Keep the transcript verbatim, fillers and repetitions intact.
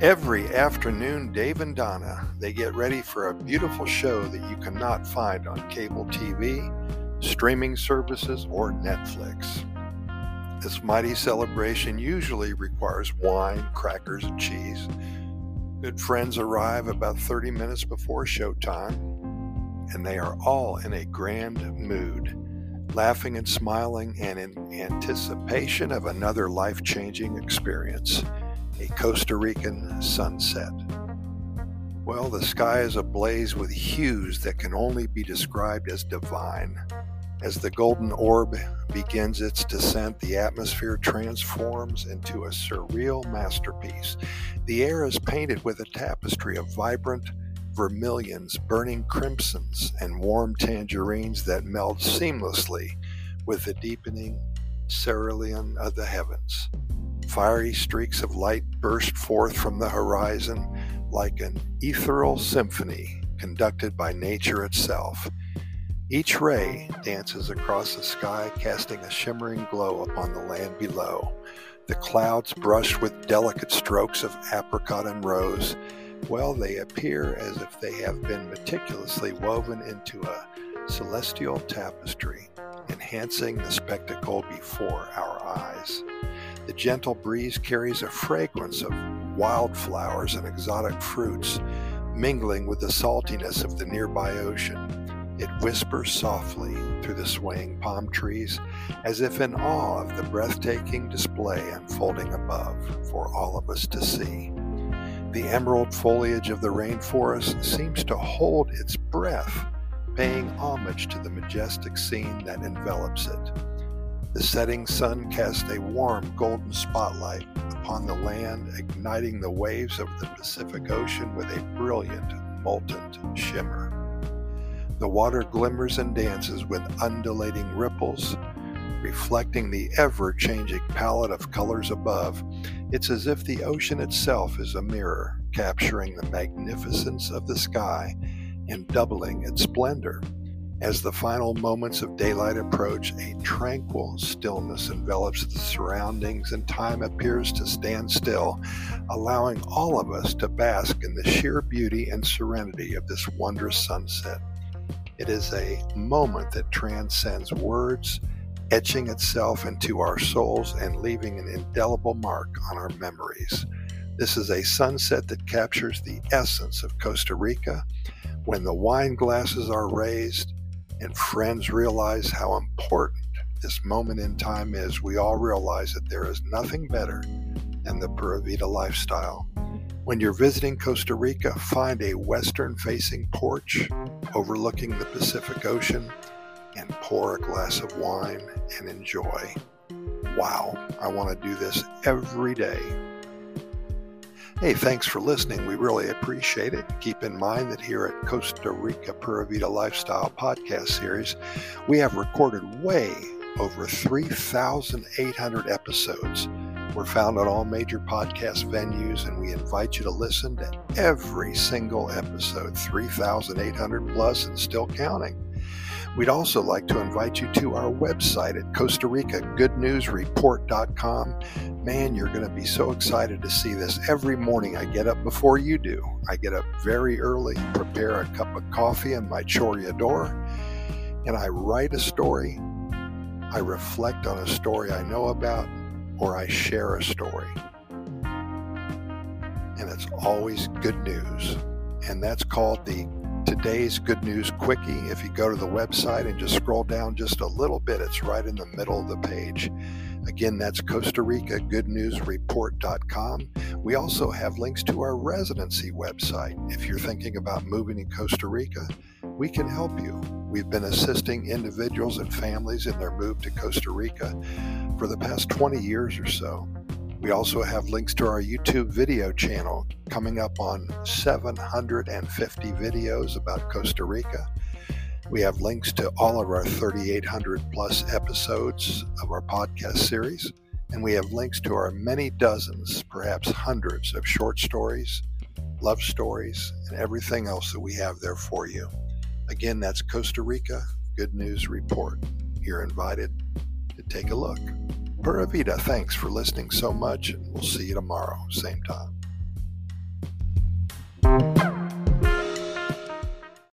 Every afternoon, Dave and Donna, they get ready for a beautiful show that you cannot find on cable T V, streaming services, or Netflix. This mighty celebration usually requires wine, crackers, and cheese. Good friends arrive about thirty minutes before showtime, and they are all in a grand mood, laughing and smiling and in anticipation of another life-changing experience. A Costa Rican sunset. Well, the sky is ablaze with hues that can only be described as divine. As the golden orb begins its descent, the atmosphere transforms into a surreal masterpiece. The air is painted with a tapestry of vibrant vermilions, burning crimsons, and warm tangerines that meld seamlessly with the deepening cerulean of the heavens. Fiery streaks of light burst forth from the horizon like an ethereal symphony conducted by nature itself. Each ray dances across the sky, casting a shimmering glow upon the land below. The clouds, brushed with delicate strokes of apricot and rose, well, they appear as if they have been meticulously woven into a celestial tapestry, enhancing the spectacle before our eyes. The gentle breeze carries a fragrance of wildflowers and exotic fruits, mingling with the saltiness of the nearby ocean. It whispers softly through the swaying palm trees, as if in awe of the breathtaking display unfolding above for all of us to see. The emerald foliage of the rainforest seems to hold its breath, paying homage to the majestic scene that envelops it. The setting sun casts a warm golden spotlight upon the land, igniting the waves of the Pacific Ocean with a brilliant, molten shimmer. The water glimmers and dances with undulating ripples, reflecting the ever-changing palette of colors above. It's as if the ocean itself is a mirror, capturing the magnificence of the sky and doubling its splendor. As the final moments of daylight approach, a tranquil stillness envelops the surroundings and time appears to stand still, allowing all of us to bask in the sheer beauty and serenity of this wondrous sunset. It is a moment that transcends words, etching itself into our souls and leaving an indelible mark on our memories. This is a sunset that captures the essence of Costa Rica. When the wine glasses are raised, and friends realize how important this moment in time is, we all realize that there is nothing better than the Pura Vida lifestyle. When you're visiting Costa Rica, find a western-facing porch overlooking the Pacific Ocean and pour a glass of wine and enjoy. Wow, I want to do this every day. Hey, thanks for listening. We really appreciate it. Keep in mind that here at Costa Rica Pura Vida Lifestyle Podcast Series, we have recorded way over three thousand eight hundred episodes. We're found on all major podcast venues, and we invite you to listen to every single episode, three thousand eight hundred plus and still counting. We'd also like to invite you to our website at Costa Rica Good News Report dot com. Man, you're going to be so excited to see this. Every morning I get up before you do. I get up very early, prepare a cup of coffee in my chorreador, and I write a story. I reflect on a story I know about, or I share a story. And it's always good news. And that's called the Today's Good News Quickie. If you go to the website and just scroll down just a little bit, it's right in the middle of the page. Again, that's Costa Rica Good News Report dot com. We also have links to our residency website. If you're thinking about moving to Costa Rica, we can help you. We've been assisting individuals and families in their move to Costa Rica for the past twenty years or so. We also have links to our YouTube video channel, coming up on seven hundred fifty videos about Costa Rica. We have links to all of our three thousand eight hundred plus episodes of our podcast series, and we have links to our many dozens, perhaps hundreds, of short stories, love stories, and everything else that we have there for you. Again, that's Costa Rica Good News Report. You're invited to take a look. Pura Vida, thanks for listening so much, and we'll see you tomorrow, same time.